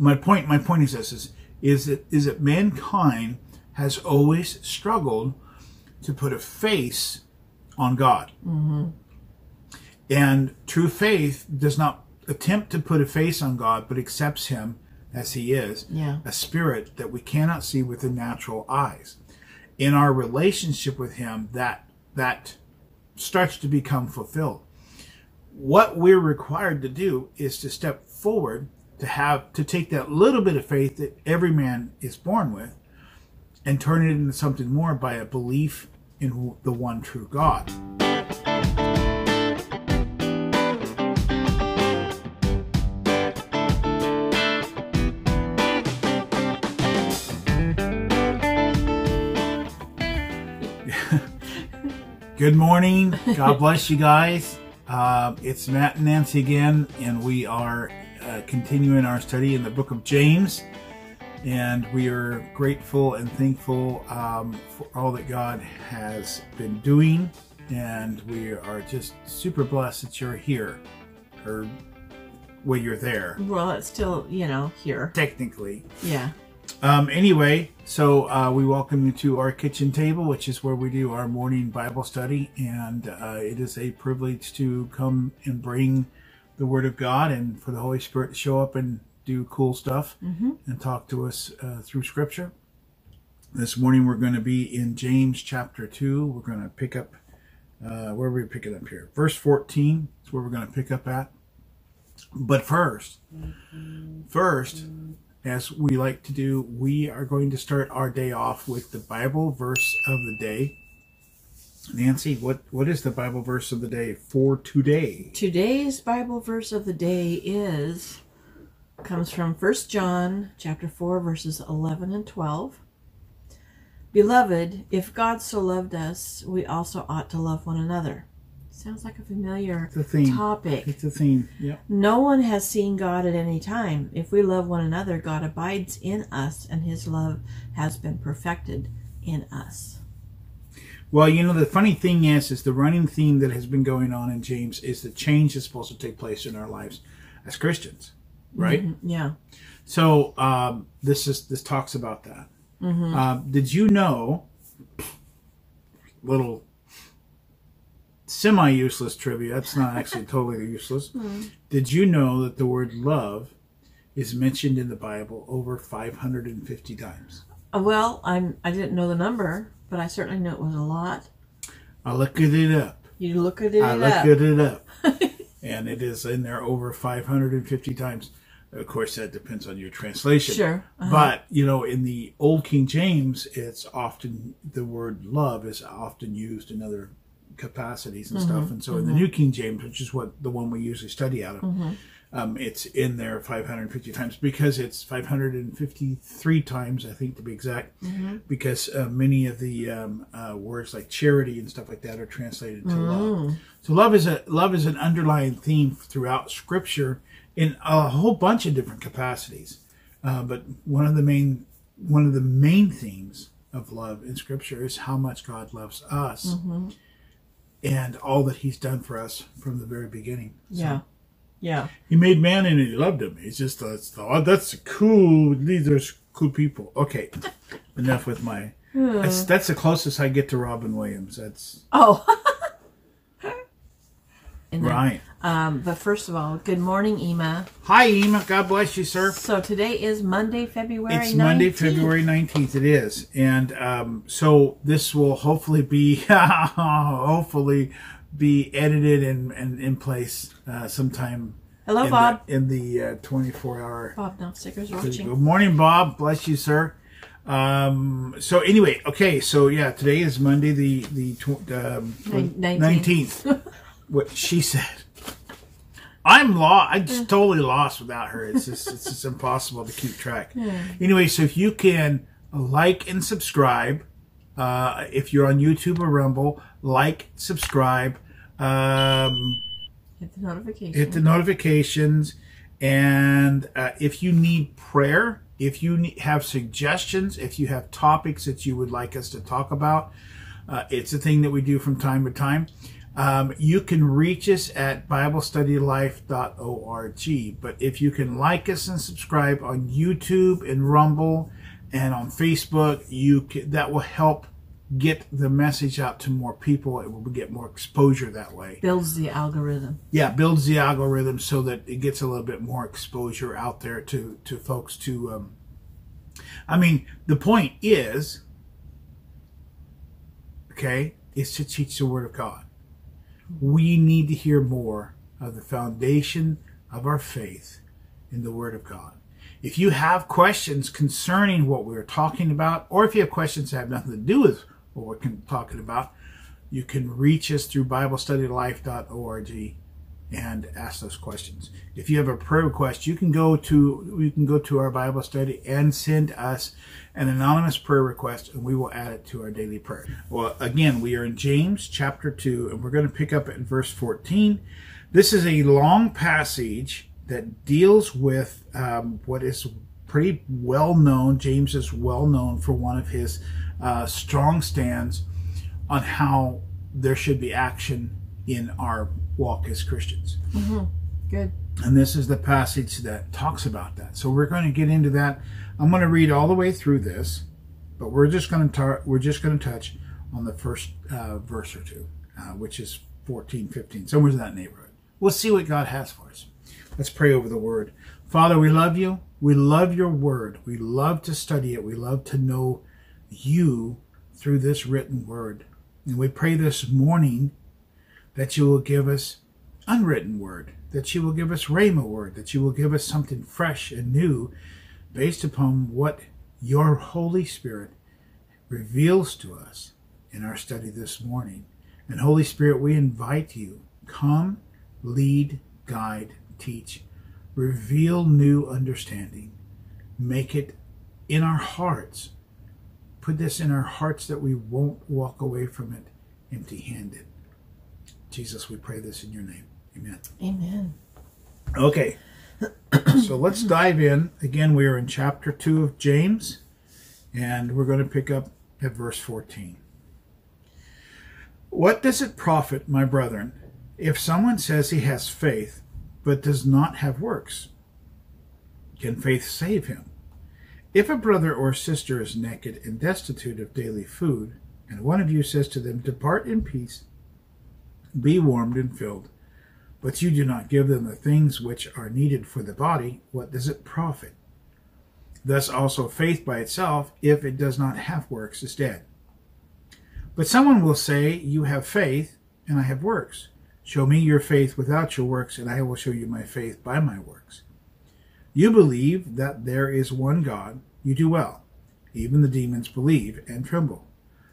my point is this, is that mankind has always struggled to put a face on God. Mm-hmm. And true faith does not attempt to put a face on God, but accepts him as he is, yeah, a spirit that we cannot see with the natural eyes. In our relationship with him, that starts to become fulfilled. What we're required to do is to step forward, to take that little bit of faith that every man is born with and turn it into something more by a belief in the one true God. Good morning. God bless you guys. It's Matt and Nancy again, and we are continuing our study in the book of James. And we are grateful and thankful for all that God has been doing. And we are just super blessed that you're here. Or, well, you're there. Well, it's still, here. Technically. Yeah. Anyway, so we welcome you to our kitchen table, which is where we do our morning Bible study, and it is a privilege to come and bring the Word of God and for the Holy Spirit to show up and do cool stuff, mm-hmm, and talk to us through Scripture. This morning we're going to be in James chapter 2. We're going to pick up, where are we picking up here? Verse 14 is where we're going to pick up at. But first, as we like to do, we are going to start our day off with the Bible verse of the day. Nancy, what is the Bible verse of the day for today? Today's Bible verse of the day comes from 1 John chapter 4, verses 11 and 12. Beloved, if God so loved us, we also ought to love one another. Sounds like a familiar topic. It's a theme, yeah. No one has seen God at any time. If we love one another, God abides in us, and his love has been perfected in us. Well, the funny thing is the running theme that has been going on in James is the change that's supposed to take place in our lives as Christians, right? Mm-hmm, yeah. So this talks about that. Mm-hmm. Did you know, little semi-useless trivia, that's not actually totally useless. Mm. Did you know that the word love is mentioned in the Bible over 550 times? Well, I didn't know the number, but I certainly knew it was a lot. I looked it up. You looked it up. I looked it up. And it is in there over 550 times. Of course, that depends on your translation. Sure. Uh-huh. But, in the Old King James, the word love is often used in other capacities and, mm-hmm, stuff, and so, mm-hmm, in the New King James, which is the one we usually study out of, mm-hmm, it's in there 550 times, because it's 553 times, I think, to be exact, mm-hmm, because many of the words like charity and stuff like that are translated to, mm-hmm, love. So love is an underlying theme throughout Scripture in a whole bunch of different capacities, but one of the main themes of love in Scripture is how much God loves us. Mm-hmm. And all that he's done for us from the very beginning. So, yeah. Yeah. He made man and he loved him. He's just, that's cool. These are cool people. Okay. Enough with my, that's the closest I get to Robin Williams. That's. Oh. Right. But first of all, good morning, Ema. Hi, Ema. God bless you, sir. So today is Monday, February 19th. It's Monday, February 19th. It is. And so this will hopefully be edited and in place sometime. Hello, Bob. In the 24-hour. Bob, now stickers watching. Good morning, Bob. Bless you, sir. So anyway, okay. So yeah, today is Monday, the 19th. What she said. I'm lost. I'm just totally lost without her. It's just impossible to keep track. Yeah. Anyway, so if you can like and subscribe, if you're on YouTube or Rumble, like, subscribe, hit the notifications, and if you need prayer, if you have suggestions, if you have topics that you would like us to talk about, it's a thing that we do from time to time. You can reach us at BibleStudyLife.org. But if you can like us and subscribe on YouTube and Rumble and on Facebook, that will help get the message out to more people. It will get more exposure that way. Builds the algorithm. Yeah, builds the algorithm so that it gets a little bit more exposure out there to folks to... I mean, the point is, okay, is to teach the Word of God. We need to hear more of the foundation of our faith in the Word of God. If you have questions concerning what we're talking about, or if you have questions that have nothing to do with what we're talking about, you can reach us through BibleStudyLife.org and ask those questions. If you have a prayer request, you can go to our Bible study and send us an anonymous prayer request, and we will add it to our daily prayer. Well, again, we are in James chapter 2, and we're going to pick up at verse 14. This is a long passage that deals with what is pretty well known. James is well known for one of his strong stands on how there should be action in our walk as Christians. Mm-hmm. Good. And this is the passage that talks about that. So we're going to get into that. I'm going to read all the way through this, but we're just going to touch on the first verse or two, which is 14, 15, somewhere in that neighborhood. We'll see what God has for us. Let's pray over the Word. Father, we love you. We love your Word. We love to study it. We love to know you through this written Word. And we pray this morning that you will give us unwritten word, that you will give us rhema word, that you will give us something fresh and new based upon what your Holy Spirit reveals to us in our study this morning. And Holy Spirit, we invite you, come, lead, guide, teach, reveal new understanding, make it in our hearts, put this in our hearts that we won't walk away from it empty-handed. Jesus, we pray this in your name. Amen. Amen. Okay, so let's dive in. Again, we are in chapter 2 of James, and we're going to pick up at verse 14. What does it profit, my brethren, if someone says he has faith but does not have works? Can faith save him? If a brother or sister is naked and destitute of daily food, and one of you says to them, "Depart in peace, be warmed and filled," but you do not give them the things which are needed for the body, what does it profit? Thus also faith by itself, if it does not have works, is dead. But someone will say, "You have faith, and I have works. Show me your faith without your works, and I will show you my faith by my works. You believe that there is one God, you do well. Even the demons believe and tremble.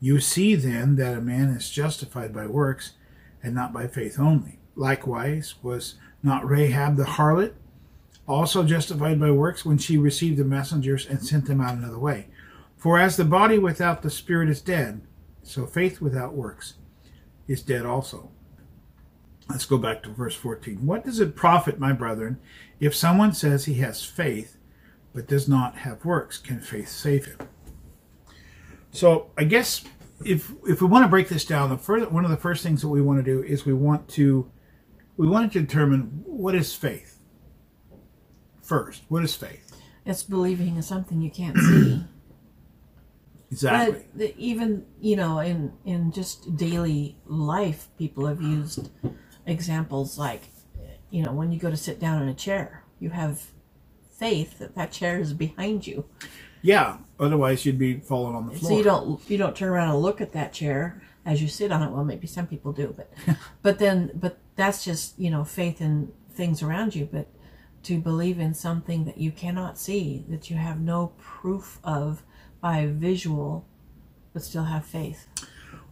You see then that a man is justified by works and not by faith only. Likewise, was not Rahab the harlot also justified by works when she received the messengers and sent them out another way? For as the body without the spirit is dead, so faith without works is dead also." Let's go back to verse 14. What does it profit, my brethren, if someone says he has faith but does not have works? Can faith save him? So I guess if we want to break this down, one of the first things that we want to do is we want to determine what is faith. First, what is faith? It's believing in something you can't see. Exactly. But even, in just daily life, people have used examples like, when you go to sit down in a chair, you have faith that chair is behind you. Yeah, otherwise you'd be falling on the floor. So you don't turn around and look at that chair as you sit on it. Well, maybe some people do, but that's just, faith in things around you. But to believe in something that you cannot see, that you have no proof of by visual, but still have faith.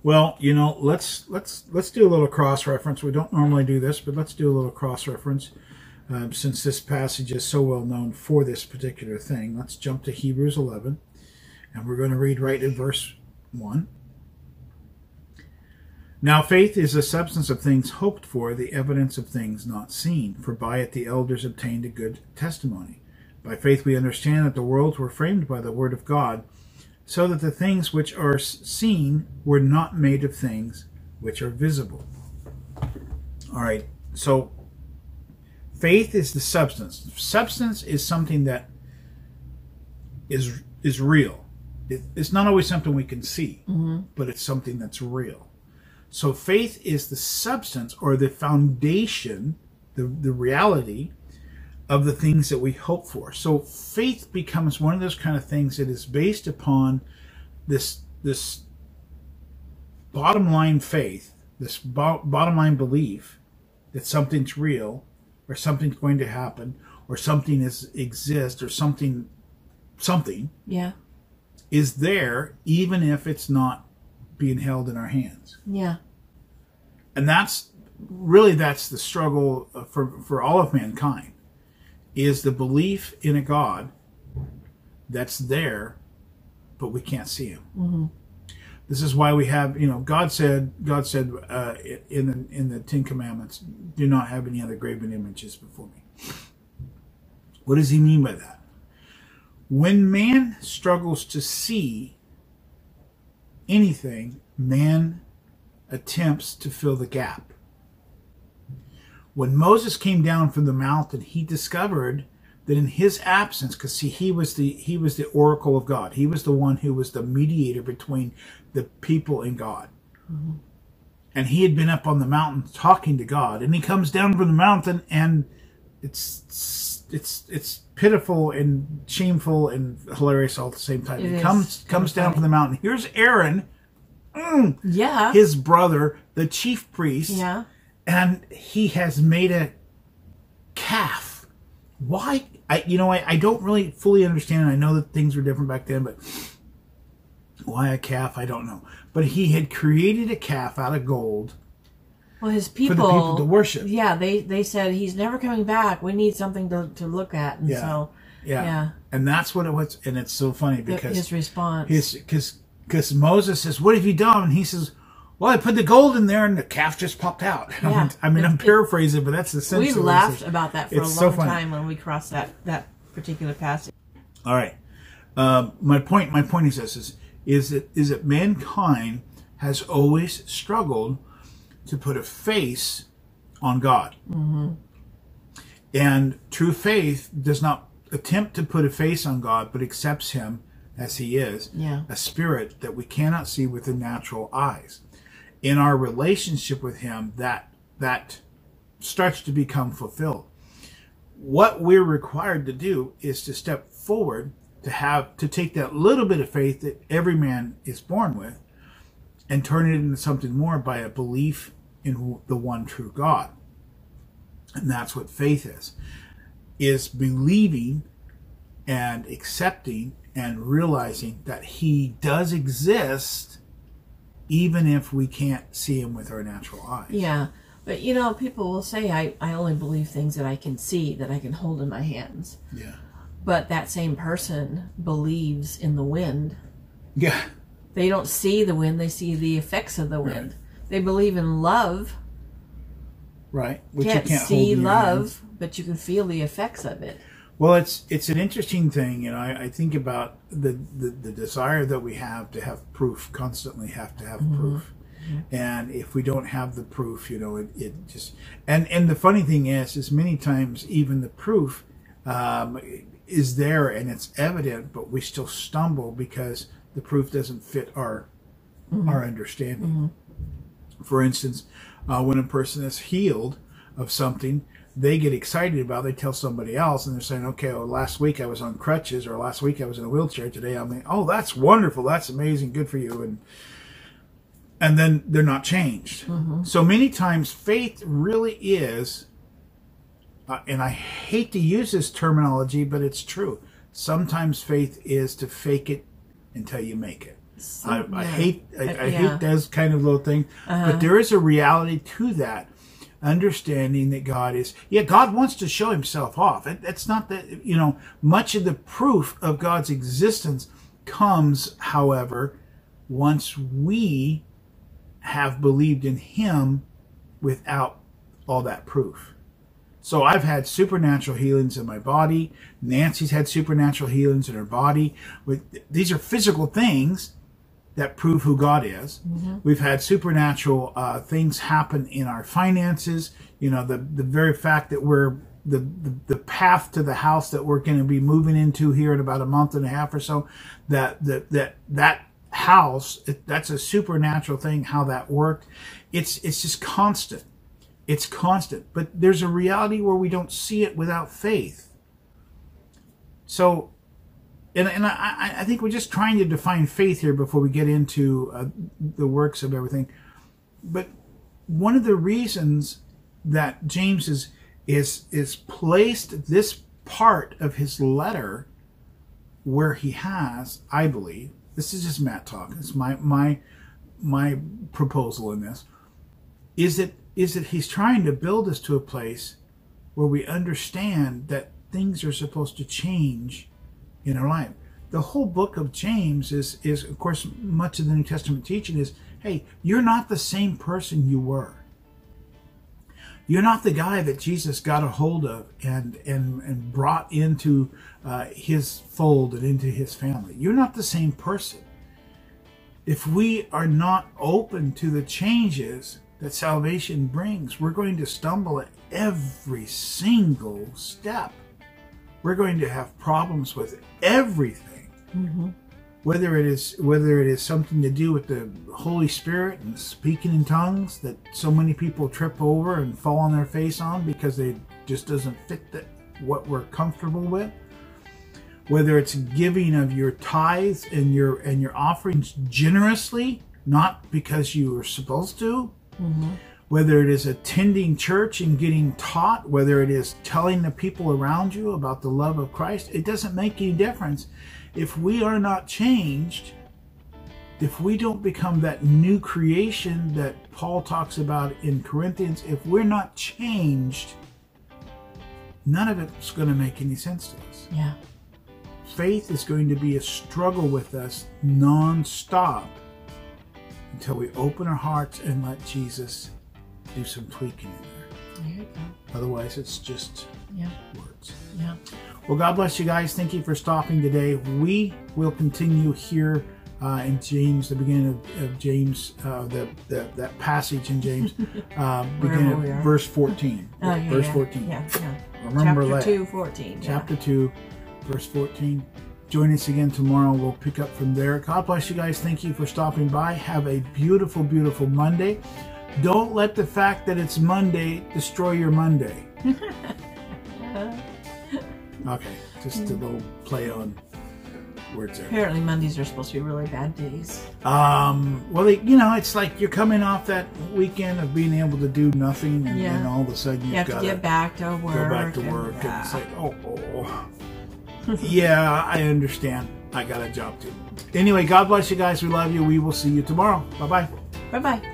Well, you know, let's do a little cross-reference. We don't normally do this, but let's do a little cross-reference. Since this passage is so well known for this particular thing, let's jump to Hebrews 11, and we're going to read right in verse 1. Now faith is the substance of things hoped for, the evidence of things not seen, for by it the elders obtained a good testimony. By faith we understand that the worlds were framed by the word of God, so that the things which are seen were not made of things which are visible. All right, so faith is the substance. Substance is something that is real. It's not always something we can see, but it's something that's real. So faith is the substance or the foundation, the reality of the things that we hope for. So faith becomes one of those kind of things that is based upon this bottom line faith, this bottom line belief that something's real or something's going to happen or something exists or something is there, even if it's not being held in our hands. Yeah. And that's the struggle for all of mankind, is the belief in a God that's there, but we can't see him. Mm-hmm. This is why we have, you know, God said in the Ten Commandments, do not have any other graven images before me. What does he mean by that? When man struggles to see anything, man attempts to fill the gap. When Moses came down from the mountain, he discovered that in his absence, because see, he was the oracle of God. He was the one who was the mediator between the people and God. Mm-hmm. And he had been up on the mountain talking to God, and he comes down from the mountain, and it's pitiful and shameful and hilarious all at the same time. It comes down from the mountain. Here's Aaron, his brother, the chief priest. Yeah. And he has made a calf. Why? I don't really fully understand. I know that things were different back then, but why a calf? I don't know. But he had created a calf out of gold. Well, his people, for the people to worship. Yeah, they said, he's never coming back. We need something to look at. And so. And that's what it was. And it's so funny because his response. Because Moses says, "What have you done?" And he says, "Well, I put the gold in there, and the calf just popped out." Yeah. I mean, I'm paraphrasing, but that's the sense. We laughed about that for a long time when we crossed that particular passage. All right, my point is this: is that mankind has always struggled to put a face on God, and true faith does not attempt to put a face on God, but accepts Him as He is, a spirit that we cannot see with the natural eyes. In our relationship with him, that starts to become fulfilled. What we're required to do is to step forward, to take that little bit of faith that every man is born with and turn it into something more by a belief in the one true God. And that's what faith is believing and accepting and realizing that he does exist, even if we can't see him with our natural eyes. Yeah, but you know, people will say, I only believe things that I can see, that I can hold in my hands. Yeah. But that same person believes in the wind. Yeah. They don't see the wind, they see the effects of the wind. Right. They believe in love. Right. Which you can't see love, but you can feel the effects of it. Well, it's an interesting thing, you know. I think about the desire that we have to have proof, constantly have to have proof, and if we don't have the proof, you know, it just and the funny thing is many times even the proof is there and it's evident, but we still stumble because the proof doesn't fit our understanding. For instance, when a person is healed of something, they get excited about it. They tell somebody else, and they're saying, "Okay, well, last week I was on crutches, or last week I was in a wheelchair. Today I'm like, oh, that's wonderful, that's amazing, good for you." And then they're not changed. So many times, faith really is, and I hate to use this terminology, but it's true. Sometimes faith is to fake it until you make it. So, I hate those kind of little things, but there is a reality to that. Understanding that God is, God wants to show himself off. It's not that, much of the proof of God's existence comes, however, once we have believed in him without all that proof. So I've had supernatural healings in my body. Nancy's had supernatural healings in her body. These are physical things that prove who God is. Mm-hmm. We've had supernatural things happen in our finances. The very fact that we're the path to the house that we're going to be moving into here in about a month and a half or so, that house, that's a supernatural thing, how that worked. It's just constant. It's constant. But there's a reality where we don't see it without faith. So, And I think we're just trying to define faith here before we get into the works of everything. But one of the reasons that James is placed this part of his letter where he has, I believe, this is just Matt talking. It's my proposal in this is that he's trying to build us to a place where we understand that things are supposed to change in our life. The whole book of James is of course, much of the New Testament teaching is, hey, you're not the same person you were. You're not the guy that Jesus got a hold of and brought into his fold and into his family. You're not the same person. If we are not open to the changes that salvation brings, we're going to stumble at every single step. We're going to have problems with everything, whether it is something to do with the Holy Spirit and speaking in tongues that so many people trip over and fall on their face on because they just doesn't fit what we're comfortable with. Whether it's giving of your tithes and your offerings generously, not because you were supposed to. Mm-hmm. Whether it is attending church and getting taught, whether it is telling the people around you about the love of Christ, it doesn't make any difference. If we are not changed, if we don't become that new creation that Paul talks about in Corinthians, if we're not changed, none of it's going to make any sense to us. Yeah. Faith is going to be a struggle with us nonstop until we open our hearts and let Jesus do some tweaking in there. There you go. Otherwise, it's just words. Yeah. Well, God bless you guys. Thank you for stopping today. We will continue here in James, the beginning of James, that passage in James, beginning at verse 14. Verse 14. Remember Chapter 2, verse 14. Join us again tomorrow. We'll pick up from there. God bless you guys. Thank you for stopping by. Have a beautiful, beautiful Monday. Don't let the fact that it's Monday destroy your Monday. Okay, just a little play on words there. Apparently Mondays are supposed to be really bad days. Well, it's like you're coming off that weekend of being able to do nothing, and then all of a sudden you've got to get back to work. Go back to work, and it's like, oh. I understand. I got a job too. Anyway, God bless you guys. We love you. We will see you tomorrow. Bye-bye. Bye-bye.